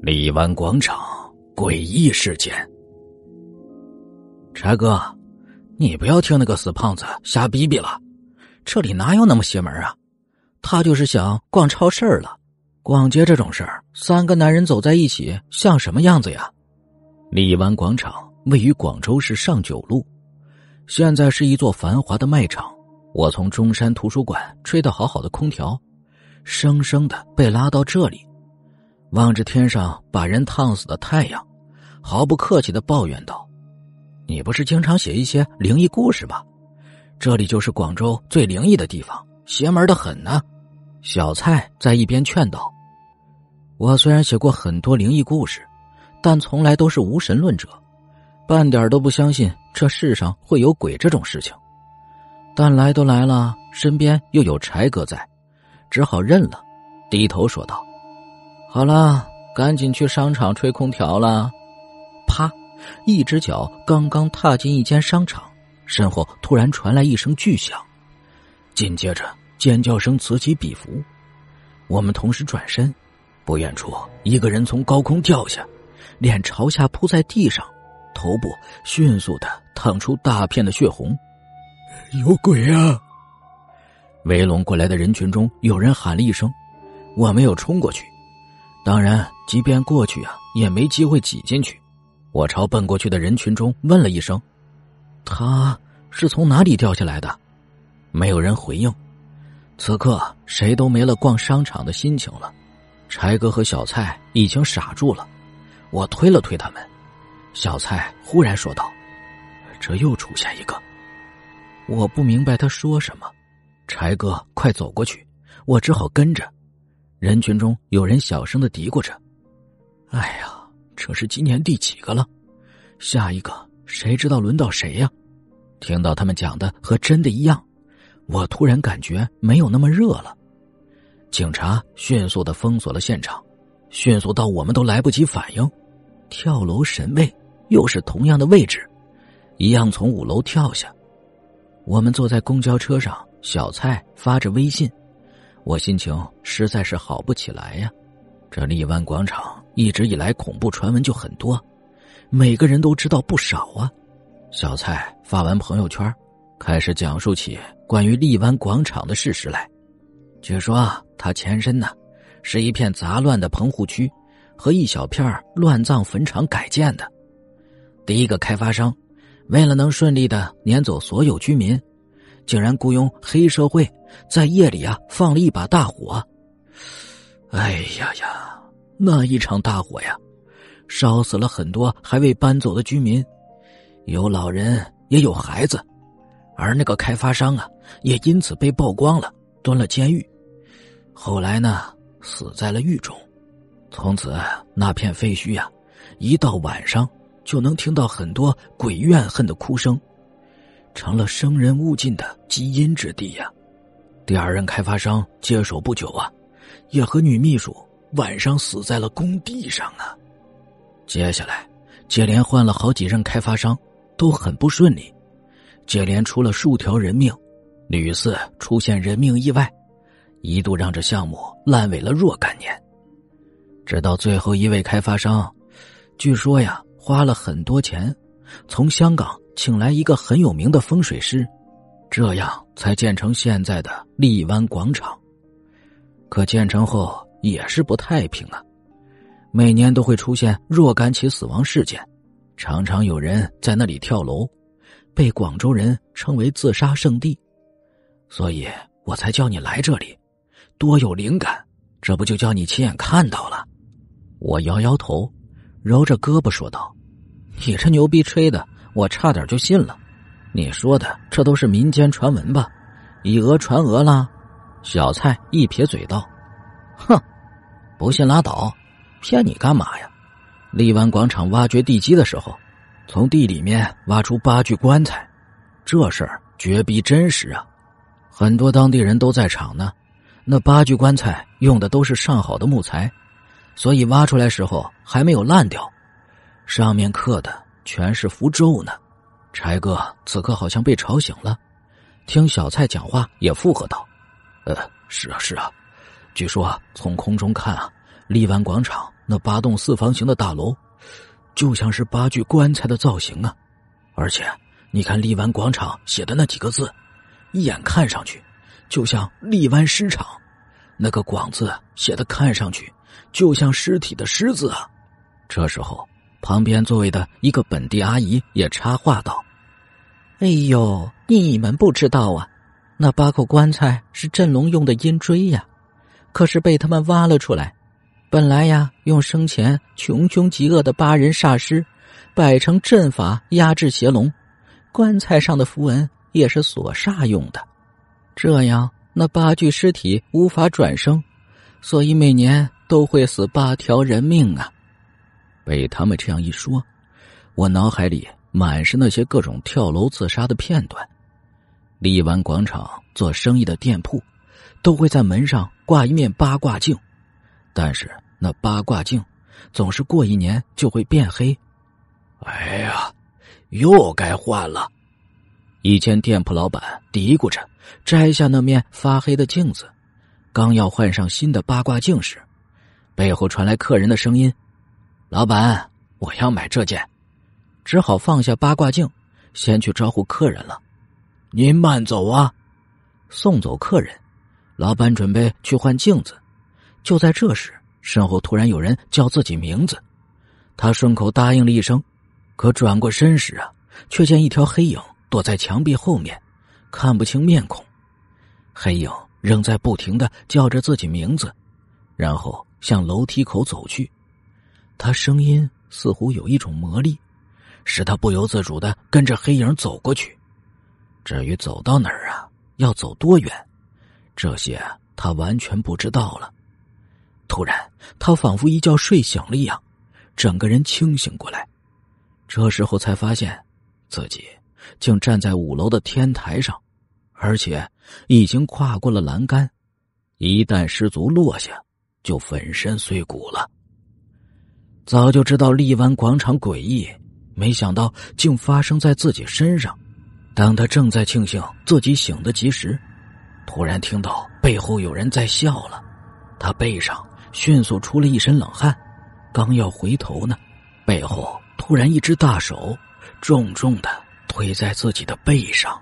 荔湾广场诡异事件。柴哥，你不要听那个死胖子瞎逼逼了，这里哪有那么邪门啊？他就是想逛超市了。逛街这种事儿，三个男人走在一起像什么样子呀？荔湾广场位于广州市上九路，现在是一座繁华的卖场。我从中山图书馆吹得好好的空调，生生的被拉到这里，望着天上把人烫死的太阳，毫不客气的抱怨道：“你不是经常写一些灵异故事吧？这里就是广州最灵异的地方，邪门的很呢。”小蔡在一边劝道：“我虽然写过很多灵异故事，但从来都是无神论者，半点都不相信这世上会有鬼这种事情。但来都来了，身边又有柴哥在。”只好认了，低头说道：“好了，赶紧去商场吹空调了。”啪！一只脚刚刚踏进一间商场，身后突然传来一声巨响，紧接着尖叫声此起彼伏。我们同时转身，不远处一个人从高空掉下，脸朝下扑在地上，头部迅速地淌出大片的血红。有鬼啊！围拢过来的人群中有人喊了一声，我没有冲过去，当然即便过去啊，也没机会挤进去。我朝奔过去的人群中问了一声：“他是从哪里掉下来的？”没有人回应。此刻谁都没了逛商场的心情了，柴哥和小蔡已经傻住了。我推了推他们，小蔡忽然说道：“这又出现一个。”我不明白他说什么，柴哥快走过去，我只好跟着。人群中有人小声的嘀咕着：“哎呀，这是今年第几个了？下一个谁知道轮到谁呀？”听到他们讲的和真的一样，我突然感觉没有那么热了。警察迅速的封锁了现场，迅速到我们都来不及反应。跳楼神位又是同样的位置，一样从5楼跳下。我们坐在公交车上，小蔡发着微信，我心情实在是好不起来呀。这荔湾广场一直以来恐怖传闻就很多，每个人都知道不少啊。小蔡发完朋友圈，开始讲述起关于荔湾广场的事实来。据说它前身呢是一片杂乱的棚户区和一小片乱葬坟场改建的。第一个开发商为了能顺利地撵走所有居民，竟然雇佣黑社会在夜里放了一把大火。哎呀呀，那一场大火呀，烧死了很多还未搬走的居民，有老人也有孩子。而那个开发商也因此被曝光了，蹲了监狱。后来呢，死在了狱中。从此那片废墟一到晚上就能听到很多鬼怨恨的哭声，成了生人勿近的极阴之地呀。第二任开发商接手不久也和女秘书晚上死在了工地上啊。接下来接连换了好几任开发商，都很不顺利，接连出了数条人命，屡次出现人命意外，一度让这项目烂尾了若干年。直到最后一位开发商，据说呀花了很多钱，从香港请来一个很有名的风水师，这样才建成现在的荔湾广场。可建成后也是不太平啊，每年都会出现若干起死亡事件，常常有人在那里跳楼，被广州人称为自杀圣地。所以我才叫你来这里，多有灵感，这不就叫你亲眼看到了。我摇摇头，揉着胳膊说道：“你这牛逼吹的我差点就信了，你说的这都是民间传闻吧？以讹传讹啦。”小蔡一撇嘴道：“哼，不信拉倒，骗你干嘛呀？荔湾广场挖掘地基的时候，从地里面挖出8具棺材，这事儿绝逼真实啊！很多当地人都在场呢。那8具棺材用的都是上好的木材，所以挖出来时候还没有烂掉，上面刻的全是符咒呢。”柴哥此刻好像被吵醒了，听小蔡讲话也附和道：“是啊，据说从空中看，荔湾广场那八栋四方形的大楼就像是八具棺材的造型啊！而且你看荔湾广场写的那几个字，一眼看上去就像荔湾尸场，那个广字写的看上去就像尸体的尸字啊！这时候旁边座位的一个本地阿姨也插话道：哎呦，你们不知道啊，那八口棺材是振聋用的阴锥呀，可是被他们挖了出来，本来呀用生前穷凶极恶的八人煞尸摆成阵法压制邪龙，棺材上的符文也是锁煞用的，这样那八具尸体无法转生，所以每年都会死8条人命啊。被他们这样一说，我脑海里满是那些各种跳楼自杀的片段。荔湾广场做生意的店铺都会在门上挂一面八卦镜，但是那八卦镜总是过一年就会变黑。哎呀，又该换了。以前店铺老板嘀咕着摘下那面发黑的镜子，刚要换上新的八卦镜时，背后传来客人的声音：老板，我要买这件。只好放下八卦镜，先去招呼客人了。您慢走啊。送走客人，老板准备去换镜子，就在这时，身后突然有人叫自己名字，他顺口答应了一声，可转过身时啊，却见一条黑影躲在墙壁后面，看不清面孔。黑影仍在不停地叫着自己名字，然后向楼梯口走去。他声音似乎有一种魔力，使他不由自主地跟着黑影走过去。至于走到哪儿啊，要走多远，这些他完全不知道了。突然他仿佛一觉睡醒了一样，整个人清醒过来，这时候才发现自己竟站在5楼的天台上，而且已经跨过了栏杆，一旦失足落下就粉身碎骨了。早就知道荔湾广场诡异，没想到竟发生在自己身上。当他正在庆幸自己醒得及时，突然听到背后有人在笑了，他背上迅速出了一身冷汗，刚要回头呢，背后突然一只大手重重地推在自己的背上。